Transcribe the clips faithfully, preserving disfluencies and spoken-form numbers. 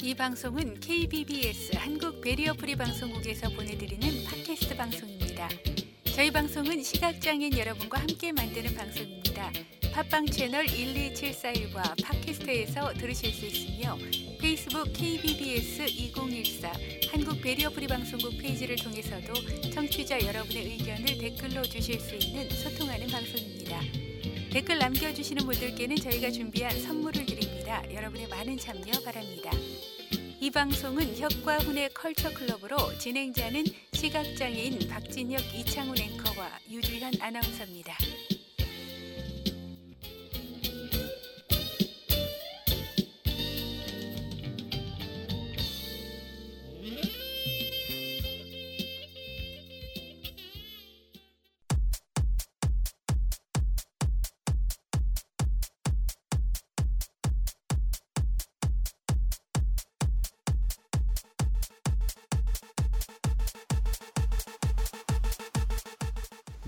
이 방송은 케이비비에스 한국 베리어 프리 방송국에서 보내드리는 팟캐스트 방송입니다. 저희 방송은 시각장애인 여러분과 함께 만드는 방송입니다. 팟빵 채널 일이칠사일과 팟캐스트에서 들으실 수 있으며 페이스북 케이비비에스 이공일사 한국 베리어 프리 방송국 페이지를 통해서도 청취자 여러분의 의견을 댓글로 주실 수 있는 소통하는 방송입니다. 댓글 남겨주시는 분들께는 저희가 준비한 선물을 드립니다. 여러분의 많은 참여 바랍니다. 이 방송은 혁과 훈의 컬처클럽으로 진행자는 시각장애인 박진혁, 이창훈 앵커와 유주현 아나운서입니다.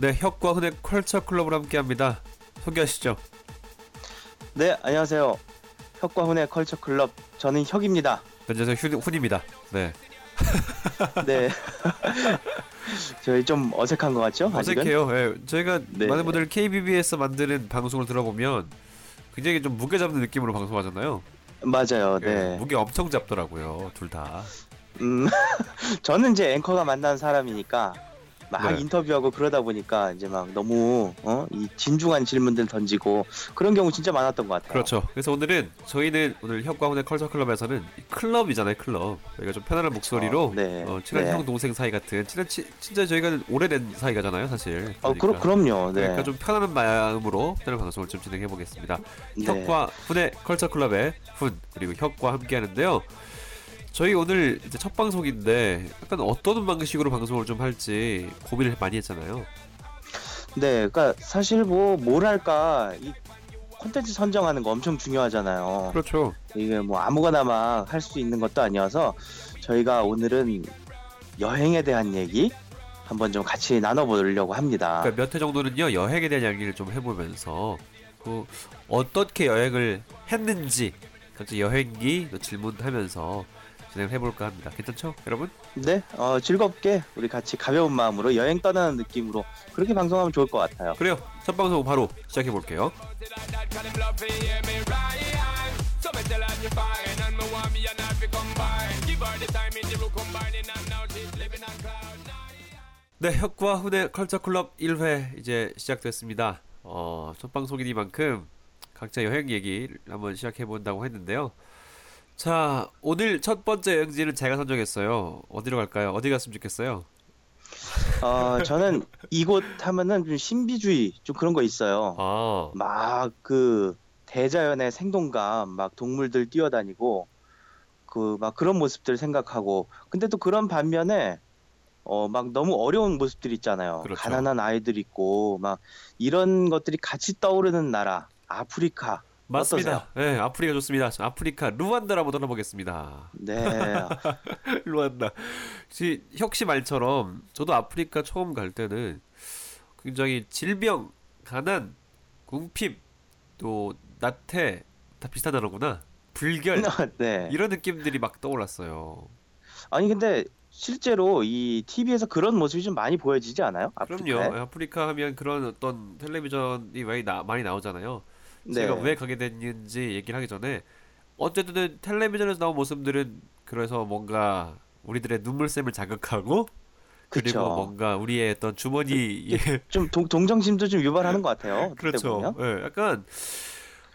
네, 혁과 훈의 컬처클럽을 함께합니다. 소개하시죠. 네, 안녕하세요. 혁과 훈의 컬처클럽, 저는 혁입니다. 현재는 훈입니다. 네. 네. 저희 좀 어색한 것 같죠? 어색해요. 네, 저희가 네. 많은 분들 케이비비에스 만드는 방송을 들어보면 굉장히 좀 무게 잡는 느낌으로 방송하잖아요. 맞아요. 네. 네, 무게 엄청 잡더라고요, 둘 다. 음, 저는 이제 앵커가 만난 사람이니까 막 네. 인터뷰하고 그러다 보니까 이제 막 너무 어? 이 진중한 질문들 던지고 그런 경우 진짜 많았던 것 같아요. 그렇죠. 그래서 오늘은 저희는 오늘 혁과 훈의 컬처클럽에서는 클럽이잖아요, 클럽. 저희가 좀 편안한 그렇죠. 목소리로 네. 어, 친한 네. 형 동생 사이 같은 친한 치, 진짜 저희가 오래된 사이가잖아요, 사실. 어, 그러, 그럼요. 네. 그러니까 좀 편안한 마음으로 오늘 방송을 좀 진행해 보겠습니다. 네. 혁과 훈의 컬처클럽의 훈 그리고 혁과 함께 하는데요. 저희 오늘 이제 첫 방송인데 약간 어떤 방식으로 방송을 좀 할지 고민을 많이 했잖아요. 네, 그러니까 사실 뭐 뭘 할까 이 콘텐츠 선정하는 거 엄청 중요하잖아요. 그렇죠. 이게 뭐 아무거나 막 할 수 있는 것도 아니어서 저희가 오늘은 여행에 대한 얘기 한번 좀 같이 나눠보려고 합니다. 그러니까 몇 회 정도는요 여행에 대한 얘기를 좀 해보면서 그 어떻게 여행을 했는지 같이 여행기 질문하면서 진행해볼까 합니다. 괜찮죠, 여러분? 네, 어, 즐겁게 우리 같이 가벼운 마음으로 여행 떠나는 느낌으로 그렇게 방송하면 좋을 것 같아요. 그래요. 첫 방송 바로 시작해볼게요. 네, 혁과 훈의 컬처클럽 일 회 이제 시작됐습니다. 어, 첫 방송이니만큼 각자 여행 얘기를 한번 시작해본다고 했는데요. 자, 오늘 첫 번째 여행지는 제가 선정했어요. 어디로 갈까요? 어디 갔으면 좋겠어요? 어, 저는 이곳 하면은 좀 신비주의 좀 그런 거 있어요. 아. 막 그 대자연의 생동감, 막 동물들 뛰어다니고 그 막 그런 모습들 생각하고. 근데 또 그런 반면에 어, 막 너무 어려운 모습들 있잖아요. 그렇죠. 가난한 아이들 있고 막 이런 것들이 같이 떠오르는 나라, 아프리카. 맞습니다. 네, 아프리카 좋습니다. 아프리카 루완다라고 떠나보겠습니다. 네, 루완다. 혁씨 말처럼 저도 아프리카 처음 갈 때는 굉장히 질병, 가난, 궁핍, 또 나태 다 비슷한 단어구나. 불결 네. 이런 느낌들이 막 떠올랐어요. 아니 근데 실제로 이 티비에서 그런 모습이 좀 많이 보여지지 않아요? 아프리카에? 그럼요. 아프리카 하면 그런 어떤 텔레비전이 많이, 나, 많이 나오잖아요. 제가 네. 왜 가게 됐는지 얘기를 하기 전에 어쨌든 텔레비전에서 나온 모습들은 그래서 뭔가 우리들의 눈물샘을 자극하고 그쵸. 그리고 뭔가 우리의 어떤 주머니 좀 동, 동정심도 좀 유발하는 것 같아요. 그렇죠. 네, 약간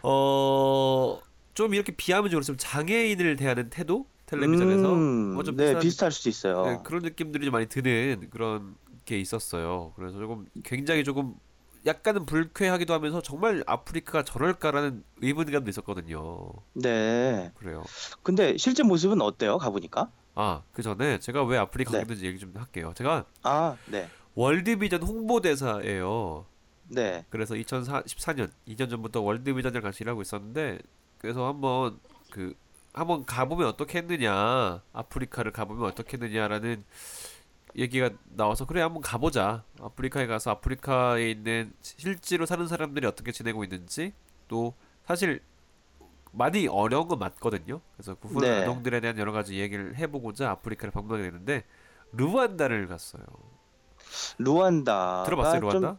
어, 좀 이렇게 비하면 좋겠지만 장애인을 대하는 태도 텔레비전에서 음, 뭐 좀 네, 비슷한, 비슷할 수도 있어요. 네, 그런 느낌들이 좀 많이 드는 그런 게 있었어요. 그래서 조금 굉장히 조금 약간은 불쾌하기도 하면서 정말 아프리카가 저럴까라는 의문감도 있었거든요. 네. 그래요. 근데 실제 모습은 어때요? 가보니까? 아, 그 전에 제가 왜 아프리카 네. 갔는지 얘기 좀 할게요. 제가 아, 네. 월드비전 홍보대사예요. 네. 그래서 이천십사 년, 이 년 전부터 월드비전을 같이 일하고 있었는데 그래서 한번 그 한번 가보면 어떻겠느냐, 아프리카를 가보면 어떻겠느냐라는 얘기가 나와서 그래 한번 가보자. 아프리카에 가서 아프리카에 있는 실제로 사는 사람들이 어떻게 지내고 있는지 또 사실 많이 어려운 건 맞거든요. 그래서 구분 네. 아동들에 대한 여러 가지 얘기를 해보고자 아프리카를 방문하게 됐는데 루완다를 갔어요. 루완다 들어봤어요? 루완다? 좀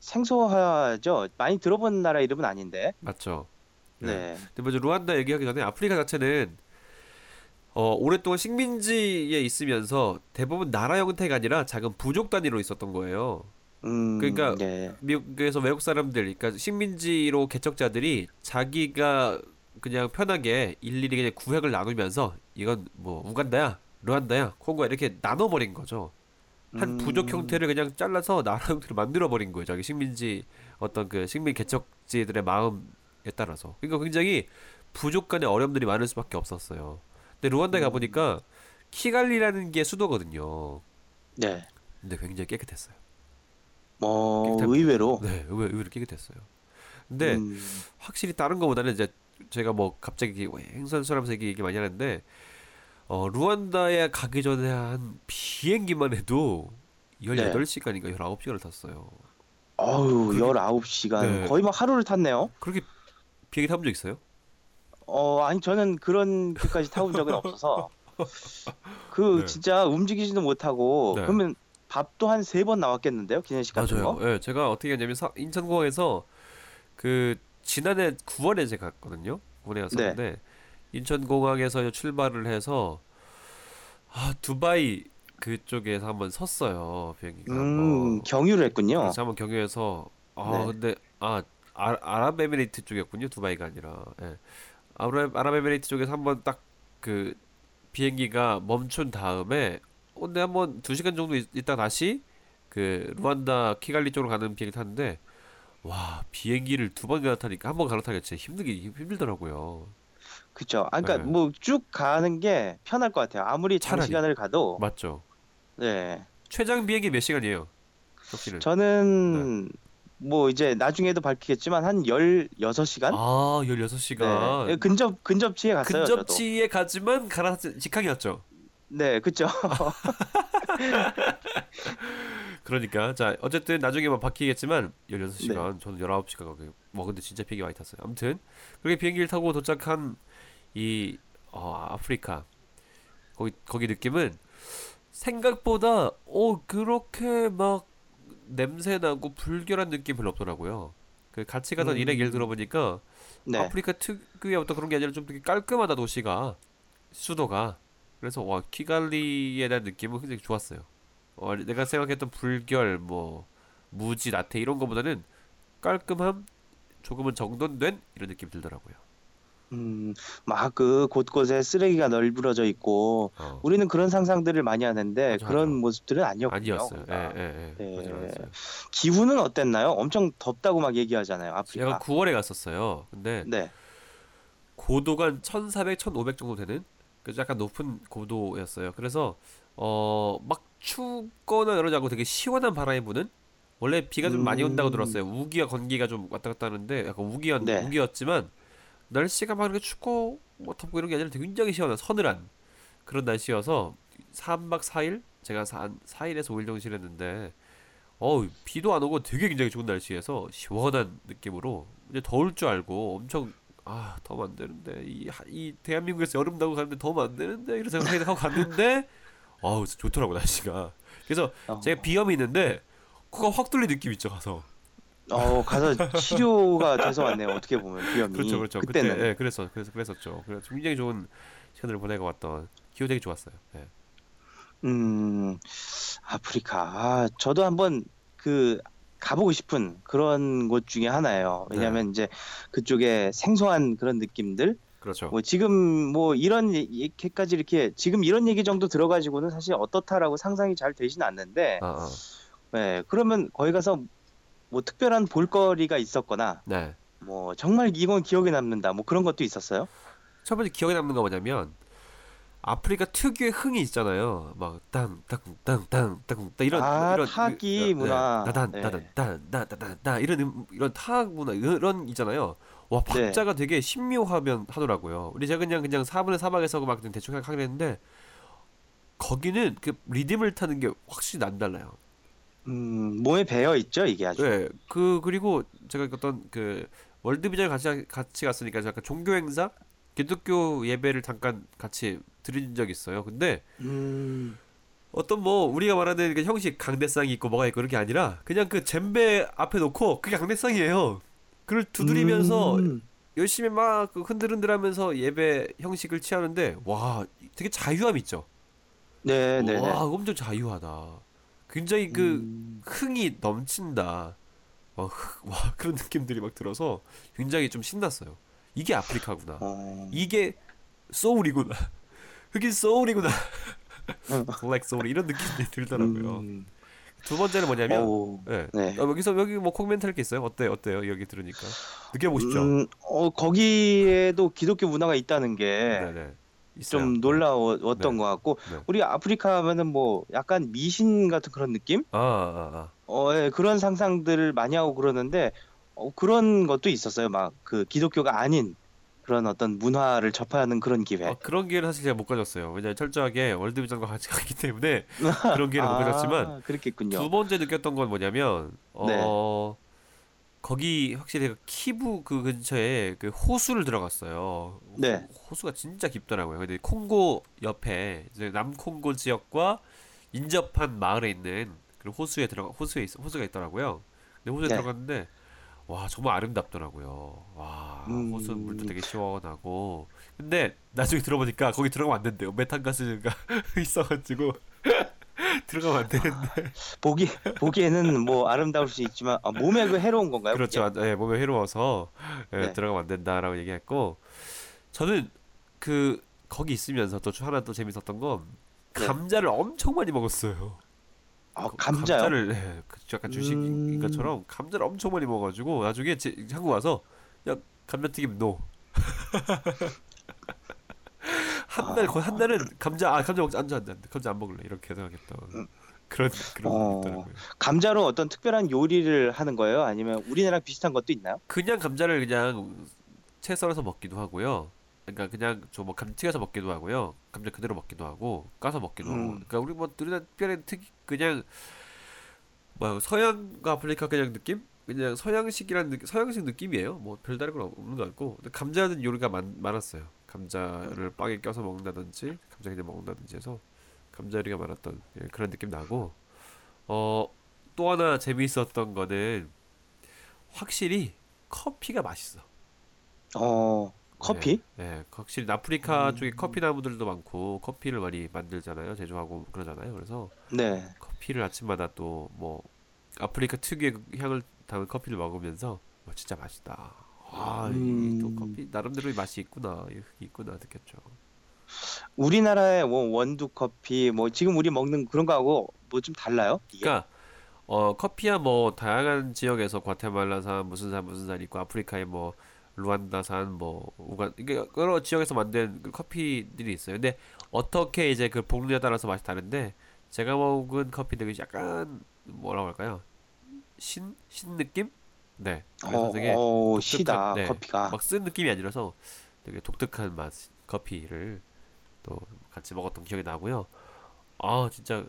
생소하죠. 많이 들어본 나라 이름은 아닌데. 맞죠. 네. 네. 근데 먼저 루완다 얘기하기 전에 아프리카 자체는 어, 오랫동안 식민지에 있으면서 대부분 나라 형태가 아니라 작은 부족 단위로 있었던 거예요. 음, 그러니까 네. 미국에서 외국 사람들, 그러니까 식민지로 개척자들이 자기가 그냥 편하게 일일이 그냥 구획을 나누면서 이건 뭐 우간다야, 루안다야, 콩고야 이렇게 나눠버린 거죠. 한 부족 형태를 그냥 잘라서 나라 형태로 만들어버린 거예요. 자기 식민지 어떤 그 식민 개척지들의 마음에 따라서. 그러니까 굉장히 부족 간의 어려움들이 많을 수밖에 없었어요. 근데 루완다에 가보니까 키갈리라는 게 수도거든요. 네. 근데 굉장히 깨끗했어요. 어, 깨끗한... 의외로? 네, 의외, 의외로 깨끗했어요. 근데 음... 확실히 다른 거보다는 이제 제가 뭐 갑자기 행선수라면서 얘기 많이 하는데 어, 루완다에 가기 전에 한 비행기만 해도 열여덟 시간인가 네. 열아홉 시간을 탔어요. 어휴, 그게... 열아홉 시간. 네. 거의 막 하루를 탔네요. 그렇게 비행기 타본 적 있어요? 어, 아니, 저는 그런 데까지 타본 적은 없어서. 그, 네. 진짜 움직이지도 못하고. 네. 그러면 밥도 한 세 번 나왔겠는데요? 기내식 같은 맞아요. 거? 맞아요. 네, 제가 어떻게 했냐면, 사, 인천공항에서 그, 지난해 구월에 제가 갔거든요. 구월에 갔었는데, 네. 인천공항에서 출발을 해서, 아, 두바이 그쪽에서 한번 섰어요. 비행기가. 음, 어, 경유를 했군요. 그래서 한번 경유해서, 아, 네. 근데, 아, 아, 아랍에미레이트 쪽이었군요. 두바이가 아니라. 네. 아랍, 아랍에미레이트 쪽에서 한번 딱 그 비행기가 멈춘 다음에 근데 한번 두 시간 정도 있다 다시 그 루완다 키갈리 쪽으로 가는 비행기 탔는데 와 비행기를 두 번 갈아타니까 한 번 갈아타니까 진짜 힘들게 힘들더라고요. 그렇죠. 아, 그러니까 네. 뭐 쭉 가는 게 편할 것 같아요. 아무리 장시간을 가도 맞죠. 네. 최장 비행기 몇 시간이에요? 덕질을. 저는 네. 뭐 이제 나중에도 밝히겠지만 한 열여섯 시간? 아, 열여섯 시간. 네. 근접 근접지에 갔어요. 근접지에 저도. 가지만 가라 직항이었죠. 네, 그렇죠. 그러니까 자, 어쨌든 나중에 막 밝히겠지만 열여섯 시간, 네. 저는 열아홉 시간 가게. 뭐 근데 진짜 비행기 많이 탔어요. 아무튼 그렇게 비행기를 타고 도착한 이 어, 아프리카. 거기 거기 느낌은 생각보다 어 그렇게 막 냄새나고 불결한 느낌 별로 없더라고요. 그 같이 가던 음. 일행 얘기를 들어보니까 네. 아프리카 특유의 어떤 그런 게 아니라 좀 되게 깔끔하다 도시가 수도가 그래서 와 키갈리에 대한 느낌은 굉장히 좋았어요. 어, 내가 생각했던 불결 뭐 무지 나태 이런 거보다는 깔끔함 조금은 정돈된 이런 느낌이 들더라고요. 음, 막 그 곳곳에 쓰레기가 널브러져 있고 어. 우리는 그런 상상들을 많이 하는데 맞아, 그런 맞아. 모습들은 아니었군요. 아니었어요. 예, 예, 예. 예. 맞아, 기후는 어땠나요? 엄청 덥다고 막 얘기하잖아요. 아프리카. 제가 구월에 갔었어요. 근데 네. 고도가 천사백, 천오백 정도 되는 그래서 약간 높은 고도였어요. 그래서 어, 막 춥거나 그러지 않고 되게 시원한 바람이 부는 원래 비가 좀 음... 많이 온다고 들었어요. 우기와 건기가 좀 왔다 갔다 하는데 약간 우기였, 네. 우기였지만 날씨가 막 이렇게 춥고 뭐 덥고 이런 게 아니라 되게 굉장히 시원한 서늘한 그런 날씨여서 삼 박 사 일 제가 사 일에서 오 일 정도 지냈는데 어우 비도 안 오고 되게 굉장히 좋은 날씨에서 시원한 느낌으로 이제 더울 줄 알고 엄청 아 더우면 안 되는데 이, 이 대한민국에서 여름 나고 가는데 더우면 안 되는데 이런 생각을 하고 갔는데 어우 좋더라고 날씨가. 그래서 제가 비염이 있는데 코가 확 뚫린 느낌 있죠 가서. 어 가서 치료가 돼서 왔네요. 어떻게 보면 비염이 그렇죠, 그렇죠. 그때는 그때, 예, 그래서 그래서 그랬었죠. 그래서 굉장히 좋은 시간을 보내고 왔던 기후 되게 좋았어요. 예. 음 아프리카 아, 저도 한번 그 가보고 싶은 그런 곳 중에 하나예요. 왜냐하면 네. 이제 그쪽에 생소한 그런 느낌들. 그렇죠. 뭐 지금 뭐 이런 얘기까지 이렇게 지금 이런 얘기 정도 들어가지고는 사실 어떻다라고 상상이 잘 되진 않는데. 아, 아. 예, 그러면 거기 가서 뭐 특별한 볼거리가 있었거나 네. 뭐 정말 이건 기억에 남는다 뭐 그런 것도 있었어요? 첫 번째 기억에 남는 거 뭐냐면 아프리카 특유의 흥이 있잖아요. 막 땅 땅 땅 땅 땅 이런 아, 이런 타악기 문화 나단 나단 나나나나 이런 이런 타악 문화 이런 있잖아요. 와 박자가 네. 되게 신묘하면 하더라고요. 우리 제가 그냥 그냥 사분의 사막에서 막 그냥 대충 하긴 했는데 거기는 그 리듬을 타는 게 확실히 남달라요. 음, 몸에 배어 있죠 이게 아주. 네, 그 그리고 제가 어떤 그 월드비전 같이 같이 갔으니까 약간 종교 행사, 기독교 예배를 잠깐 같이 드린 적이 있어요. 근데 음... 어떤 뭐 우리가 말하는 그 형식 강대상이 있고 뭐가 있고 그런 게 아니라 그냥 그 젬베 앞에 놓고 그게 강대상이에요. 그걸 두드리면서 음... 열심히 막 흔들흔들하면서 예배 형식을 취하는데 와 되게 자유함 있죠. 네, 네, 와 엄청 자유하다. 굉장히 그 음... 흥이 넘친다. 와, 흥, 와 그런 느낌들이 막 들어서 굉장히 좀 신났어요. 이게 아프리카구나. 아... 이게 소울이구나. 흑인 소울이구나. 블랙 소울 이런 느낌이 들더라고요. 음... 두 번째는 뭐냐면 어우, 네. 네. 어, 여기서 여기 뭐 코멘트 할 게 있어요? 어때요? 어때요? 여기 들으니까 느껴보시죠. 음, 어, 거기에도 기독교 문화가 있다는 게 좀 놀라웠던 네. 것 같고 네. 우리 아프리카 하면은 뭐 약간 미신 같은 그런 느낌? 아, 아, 아. 어, 예, 그런 상상들을 많이 하고 그러는데 어, 그런 것도 있었어요. 막 그 기독교가 아닌 그런 어떤 문화를 접하는 그런 기회. 어, 그런 기회를 사실 제가 못 가졌어요. 왜냐하면 철저하게 월드비전과 같이 갔기 때문에 그런 기회를 아, 못 가졌지만 그렇겠군요. 두 번째 느꼈던 건 뭐냐면 네. 어, 거기 확실히 키부 그 근처에 그 호수를 들어갔어요. 네. 호수가 진짜 깊더라고요. 근데 콩고 옆에 이제 남콩고 지역과 인접한 마을에 있는 그런 호수에 들어가 호수에 있, 호수가 있더라고요. 근데 호수에 네. 들어갔는데 와 정말 아름답더라고요. 와 음... 호수 물도 되게 시원하고 근데 나중에 들어보니까 거기 들어가면 안 된대요. 메탄가스가 있어가지고 들어가면 안 되는데 보기 보기에는 뭐 아름다울 수 있지만 아, 몸에 그 해로운 건가요? 그렇죠. 예, 네, 몸에 해로워서 예, 네. 들어가면 안 된다라고 얘기했고 저는 그 거기 있으면서 또 하나 또 재밌었던 건 네. 감자를 엄청 많이 먹었어요. 아, 감자요? 감자를 네, 약간 주식인 것처럼 음... 감자를 엄청 많이 먹어가지고 나중에 제, 한국 와서 야 감자튀김 노 한 달 거의 한 달은 감자 아 감자 먹지 안돼 안돼 감자 안 먹을래 이렇게 생각했던 음... 그런 그런 어... 있더라고요. 감자로 어떤 특별한 요리를 하는 거예요? 아니면 우리나라랑 비슷한 것도 있나요? 그냥 감자를 그냥 채 썰어서 먹기도 하고요. 그러니까 그냥 저 뭐 감튀 가서 먹기도 하고요. 감자 그대로 먹기도 하고 까서 먹기도 음. 하고. 그러니까 우리 뭐 우리나라 특별히 특 그냥 뭐 서양과 아프리카 그냥 느낌? 그냥 서양식이란 느낌, 서양식 느낌이에요. 뭐 별다른 건 없는 것 같고. 근데 감자는 요리가 많, 많았어요. 감자를 빵에 껴서 먹는다든지, 감자 그냥 먹는다든지 해서 감자 요리가 많았던 예, 그런 느낌 나고. 어, 또 하나 재미있었던 거는 확실히 커피가 맛있어. 어. 커피? 네, 네, 확실히 아프리카 음... 쪽에 커피 나무들도 많고 커피를 많이 만들잖아요, 제조하고 그러잖아요. 그래서 네. 커피를 아침마다 또 뭐 아프리카 특유의 향을 담은 커피를 먹으면서 뭐 진짜 맛있다. 와, 음... 또 커피 나름대로의 맛이 있구나, 이 흙이 있구나 느꼈죠. 우리나라의 뭐 원두 커피, 뭐 지금 우리 먹는 그런 거하고 뭐 좀 달라요? 이게? 그러니까 어 커피야 뭐 다양한 지역에서 과테말라산 무슨 산 무슨 산 있고 아프리카의 뭐 루완다산, 뭐 우간, 이게 여러 지역에서 만든 그 커피들이 있어요. 근데 어떻게 이제 그 복류에 따라서 맛이 다른데 제가 먹은 커피들이 약간 뭐라고 할까요? 신, 신 느낌? 네. 그래서 어, 되게 오, 독특한, 시다 네, 커피가 막 쓴 느낌이 아니라서 되게 독특한 맛 커피를 또 같이 먹었던 기억이 나고요. 아 진짜.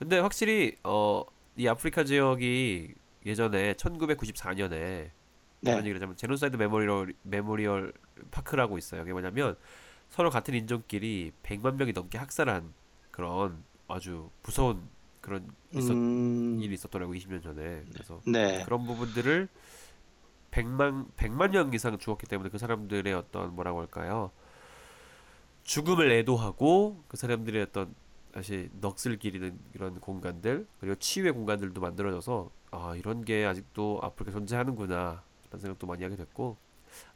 근데 확실히 어 이 아프리카 지역이 예전에 천구백구십사 년에 네. 이런 얘기를 하자면 제노사이드 메모리얼, 메모리얼 파크라고 있어요. 이게 뭐냐면 서로 같은 인종끼리 백만 명이 넘게 학살한 그런 아주 무서운 그런 있었, 음... 일이 있었더라고 이십 년 전에. 그래서 네. 그런 부분들을 백만 명 이상 죽었기 때문에 그 사람들의 어떤 뭐라고 할까요? 죽음을 애도하고 그 사람들의 어떤 다시 넋을 기리는 이런 공간들 그리고 치유의 공간들도 만들어져서 아 이런 게 아직도 아프리카 존재하는구나. 라는 생각도 많이 하게 됐고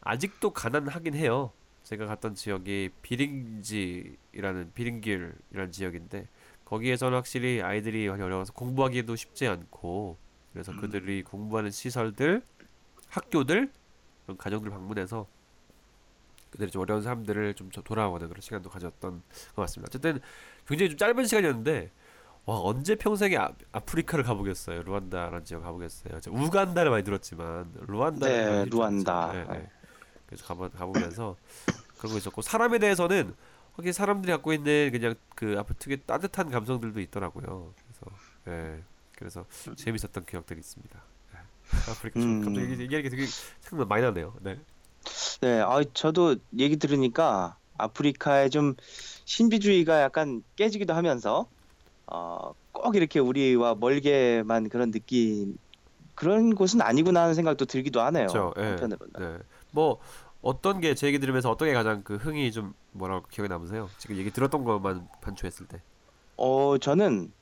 아직도 가난하긴 해요. 제가 갔던 지역이 비링지라는 비링길이라는 지역인데 거기에서는 확실히 아이들이 많이 어려워서 공부하기도 쉽지 않고 그래서 음. 그들이 공부하는 시설들, 학교들, 그런 가정들 방문해서 그들이 좀 어려운 사람들을 좀 돌아보는 그런 시간도 가졌던 것 같습니다. 어쨌든 굉장히 좀 짧은 시간이었는데 와 언제 평생에 아, 아프리카를 가보겠어요. 루완다라는 지역 가보겠어요. 우간다를 많이 들었지만 루완다를 네, 많이 루완다. 네, 네. 그래서 가보, 가보면서 그런 거 있었고 사람에 대해서는 확실히 사람들이 갖고 있는 그냥 그 아프 특유의 따뜻한 감성들도 있더라고요. 그래서 예, 네, 그래서 재밌었던 기억들이 있습니다. 네. 아프리카. 음. 갑자기 얘기하니까 되게 생각 많이 나네요. 네. 네, 아 저도 얘기 들으니까 아프리카의 좀 신비주의가 약간 깨지기도 하면서 어, 꼭 이렇게 우리와 멀게만 그런 느낌 그런 곳은 아니구나 하는 생각도 들기도 하네요. 그렇죠. 네. 한편으로는. 네. 뭐 어떤 게 제 얘기 들으면서 어떤 게 가장 그 흥이 좀 뭐라고 기억에 남으세요? 지금 얘기 들었던 것만 반추했을 때. 어 저는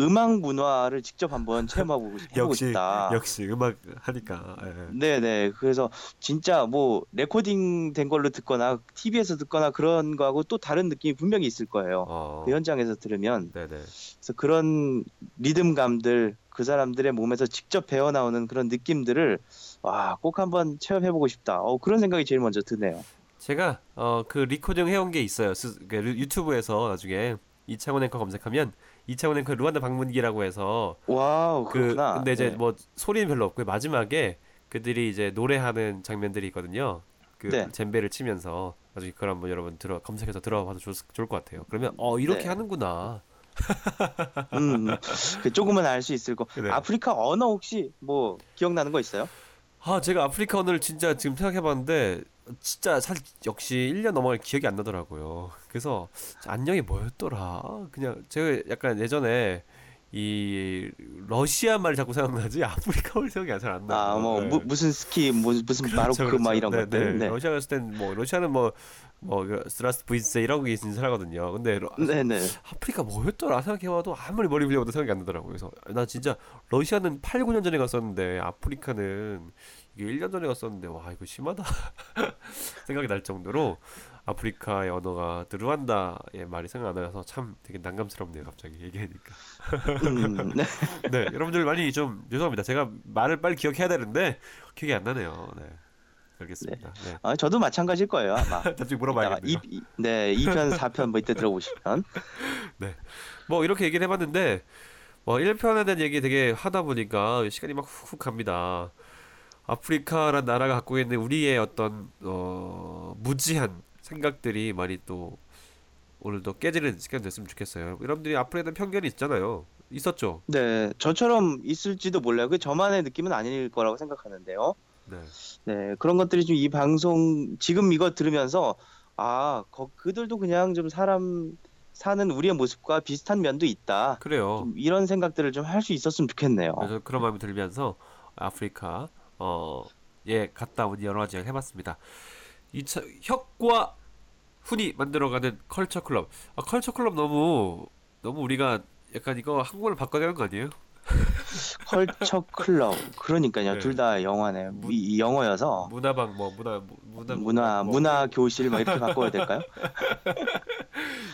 음악 문화를 직접 한번 체험하고 역시, 싶다. 역시 음악 하니까. 네, 네. 그래서 진짜 뭐 레코딩 된 걸로 듣거나 티비에서 듣거나 그런 거하고 또 다른 느낌이 분명히 있을 거예요. 어. 그 현장에서 들으면. 네, 네. 그래서 그런 리듬감들, 그 사람들의 몸에서 직접 배어 나오는 그런 느낌들을 와, 꼭 한번 체험해 보고 싶다. 어, 그런 생각이 제일 먼저 드네요. 제가 어, 그 리코딩 해온 게 있어요. 스, 그, 유튜브에서 나중에 이창훈 앵커 검색하면 이창훈 앵커 루완다 방문기라고 해서 와우 그, 그렇구나. 근데 이제 네. 뭐 소리는 별로 없고 마지막에 그들이 이제 노래하는 장면들이 있거든요. 그 네. 젬베를 치면서 나중에 그걸 한번 여러분 들어 검색해서 들어봐도 좋, 좋을 것 같아요. 그러면 어 이렇게 네. 하는구나. 음, 그 조금은 알 수 있을 거. 네. 아프리카 언어 혹시 뭐 기억나는 거 있어요? 아 제가 아프리카 언어를 진짜 지금 생각해봤는데 진짜 사실 역시 일 년 넘어갈 기억이 안 나더라고요. 그래서 안녕이 뭐였더라. 그냥 제가 약간 예전에 이 러시아 말 자꾸 생각나지 아프리카 말 생각이 잘 안 나. 아 뭐 네. 무슨 스키 뭐 무슨 마로크 그렇죠, 막 그렇죠. 이런 네, 것들. 네. 네. 러시아 갔을 땐 뭐 러시아는 뭐 뭐 스라스 브이세 이런 게 진실하거든요. 근데 러, 네네. 아프리카 뭐였더라 생각해봐도 아무리 머리 굴려봐도 생각이 안 나더라고요. 그래서 나 진짜 러시아는 팔, 구 년 전에 갔었는데 아프리카는 이게 일 년 전에 갔었는데 와 이거 심하다 생각이 날 정도로 아프리카의 언어가 루완다의 말이 생각 안 나서 참 되게 난감스럽네요. 갑자기 얘기하니까. 음, 네. 네 여러분들 많이 좀 죄송합니다. 제가 말을 빨리 기억해야 되는데 기억이 안 나네요. 네. 알겠습니다. 네. 네. 아, 저도 마찬가지일 거예요. 아마. 나중에 물어봐야겠네요. 이, 네, 이 편, 사 편 뭐 이때 들어보시면. 네, 뭐 이렇게 얘기를 해봤는데 뭐 일 편에 대한 얘기 되게 하다 보니까 시간이 막 훅훅 갑니다. 아프리카란 나라가 갖고 있는 우리의 어떤 어, 무지한 생각들이 많이 또 오늘도 깨지는 시간 됐으면 좋겠어요. 여러분들이 앞으로에 대한 편견이 있잖아요. 있었죠? 네, 저처럼 있을지도 몰라요. 그 저만의 느낌은 아닐 거라고 생각하는데요. 네. 네, 그런 것들이 좀 이 방송 지금 이거 들으면서 아 거, 그들도 그냥 좀 사람 사는 우리의 모습과 비슷한 면도 있다. 그래요. 좀 이런 생각들을 좀 할 수 있었으면 좋겠네요. 그래서 그런 마음이 들면서 아프리카 어, 예 갔다 온 여러 가지 해봤습니다. 이차 혁과 훈이 만들어가는 컬처클럽. 아, 컬처클럽 너무 너무 우리가 약간 이거 한국어를 바꿔야 되는 거 아니에요? 컬처클럽. 그러니까요. 네. 둘 다 영화네요. 문, 이 영어여서 문화방 뭐 문화 문화 문화, 뭐, 문화 뭐. 교실 막 이렇게 바꿔야 될까요?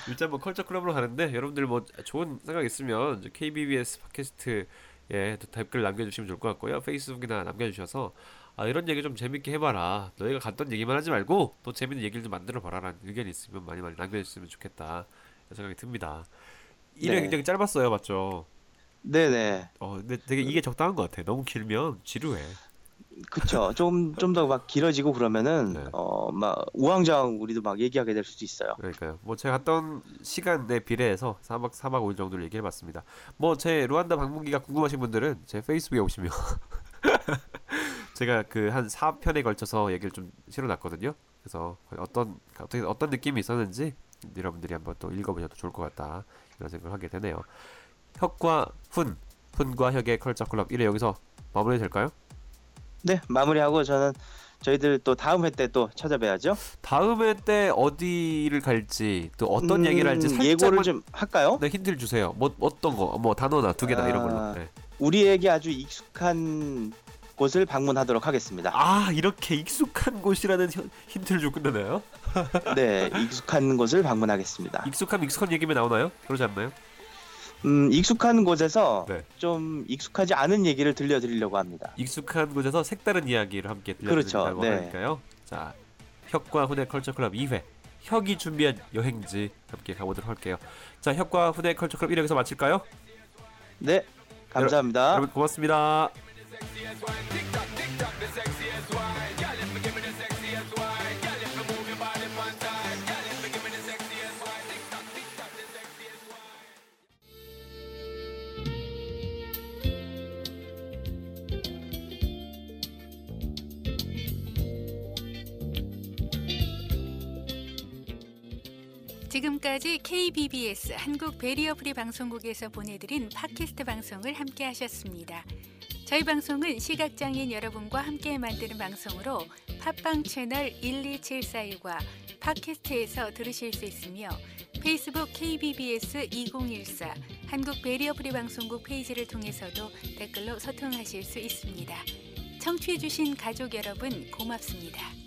일단 뭐 컬처클럽으로 가는데 여러분들 뭐 좋은 생각 있으면 케이비비에스 팟캐스트에 댓글 남겨주시면 좋을 것 같고요. 페이스북이나 남겨주셔서 아 이런 얘기 좀 재밌게 해봐라. 너희가 갔던 얘기만 하지 말고 또 재밌는 얘기를 좀 만들어봐라라는 의견이 있으면 많이 많이 남겨주시면 좋겠다. 생각이 듭니다. 이 회 네. 굉장히 짧았어요, 맞죠? 네네. 어, 근데 되게 이게 적당한 것 같아. 너무 길면 지루해. 그쵸. 좀, 좀 더 막 길어지고 그러면은, 네. 어, 막, 우왕좌왕 우리도 막 얘기하게 될 수도 있어요. 그러니까요. 뭐, 제가 갔던 시간에 비례해서 사 박 오 일 정도를 얘기해 봤습니다. 뭐, 제 루완다 방문기가 궁금하신 분들은 제 페이스북에 오시면, 제가 그 한 사 편에 걸쳐서 얘기를 좀 실어놨거든요. 그래서 어떤, 어떻게, 어떤 느낌이 있었는지 여러분들이 한번 또 읽어보셔도 좋을 것 같다. 이런 생각을 하게 되네요. 혁과 훈, 훈과 혁의 컬처클럽 일 회 여기서 마무리 될까요? 네, 마무리하고 저는 저희들 또 다음 회 때 또 찾아뵈야죠. 다음 회 때 어디를 갈지 또 어떤 음, 얘기를 할지 살짝만 예고를 좀 할까요? 네, 힌트를 주세요. 뭐 어떤 거, 뭐 단어나 두 개나 아, 이런 걸로. 네. 우리에게 아주 익숙한 곳을 방문하도록 하겠습니다. 아, 이렇게 익숙한 곳이라는 힌트를 주고 끝나나요? 네, 익숙한 곳을 방문하겠습니다. 익숙함 익숙한 얘기면 나오나요? 그러지 않나요? 음, 익숙한 곳에서 네. 좀 익숙하지 않은 얘기를 들려드리려고 합니다. 익숙한 곳에서 색다른 이야기를 함께 들려드리려고 그렇죠. 하니까요. 네. 자, 혁과 훈의 컬처클럽 이 회 혁이 준비한 여행지 함께 가보도록 할게요. 자, 혁과 훈의 컬처클럽 일 회에서 마칠까요? 네, 감사합니다. 여러, 여러분 고맙습니다. 지금까지 케이비비에스 한국 베리어프리 방송국에서 보내드린 팟캐스트 방송을 함께 하셨습니다. 저희 방송은 시각장애인 여러분과 함께 만드는 방송으로 팟빵 채널 일이칠사일과 팟캐스트에서 들으실 수 있으며 페이스북 케이비비에스 이공일사 한국 베리어프리 방송국 페이지를 통해서도 댓글로 소통하실 수 있습니다. 청취해주신 가족 여러분 고맙습니다.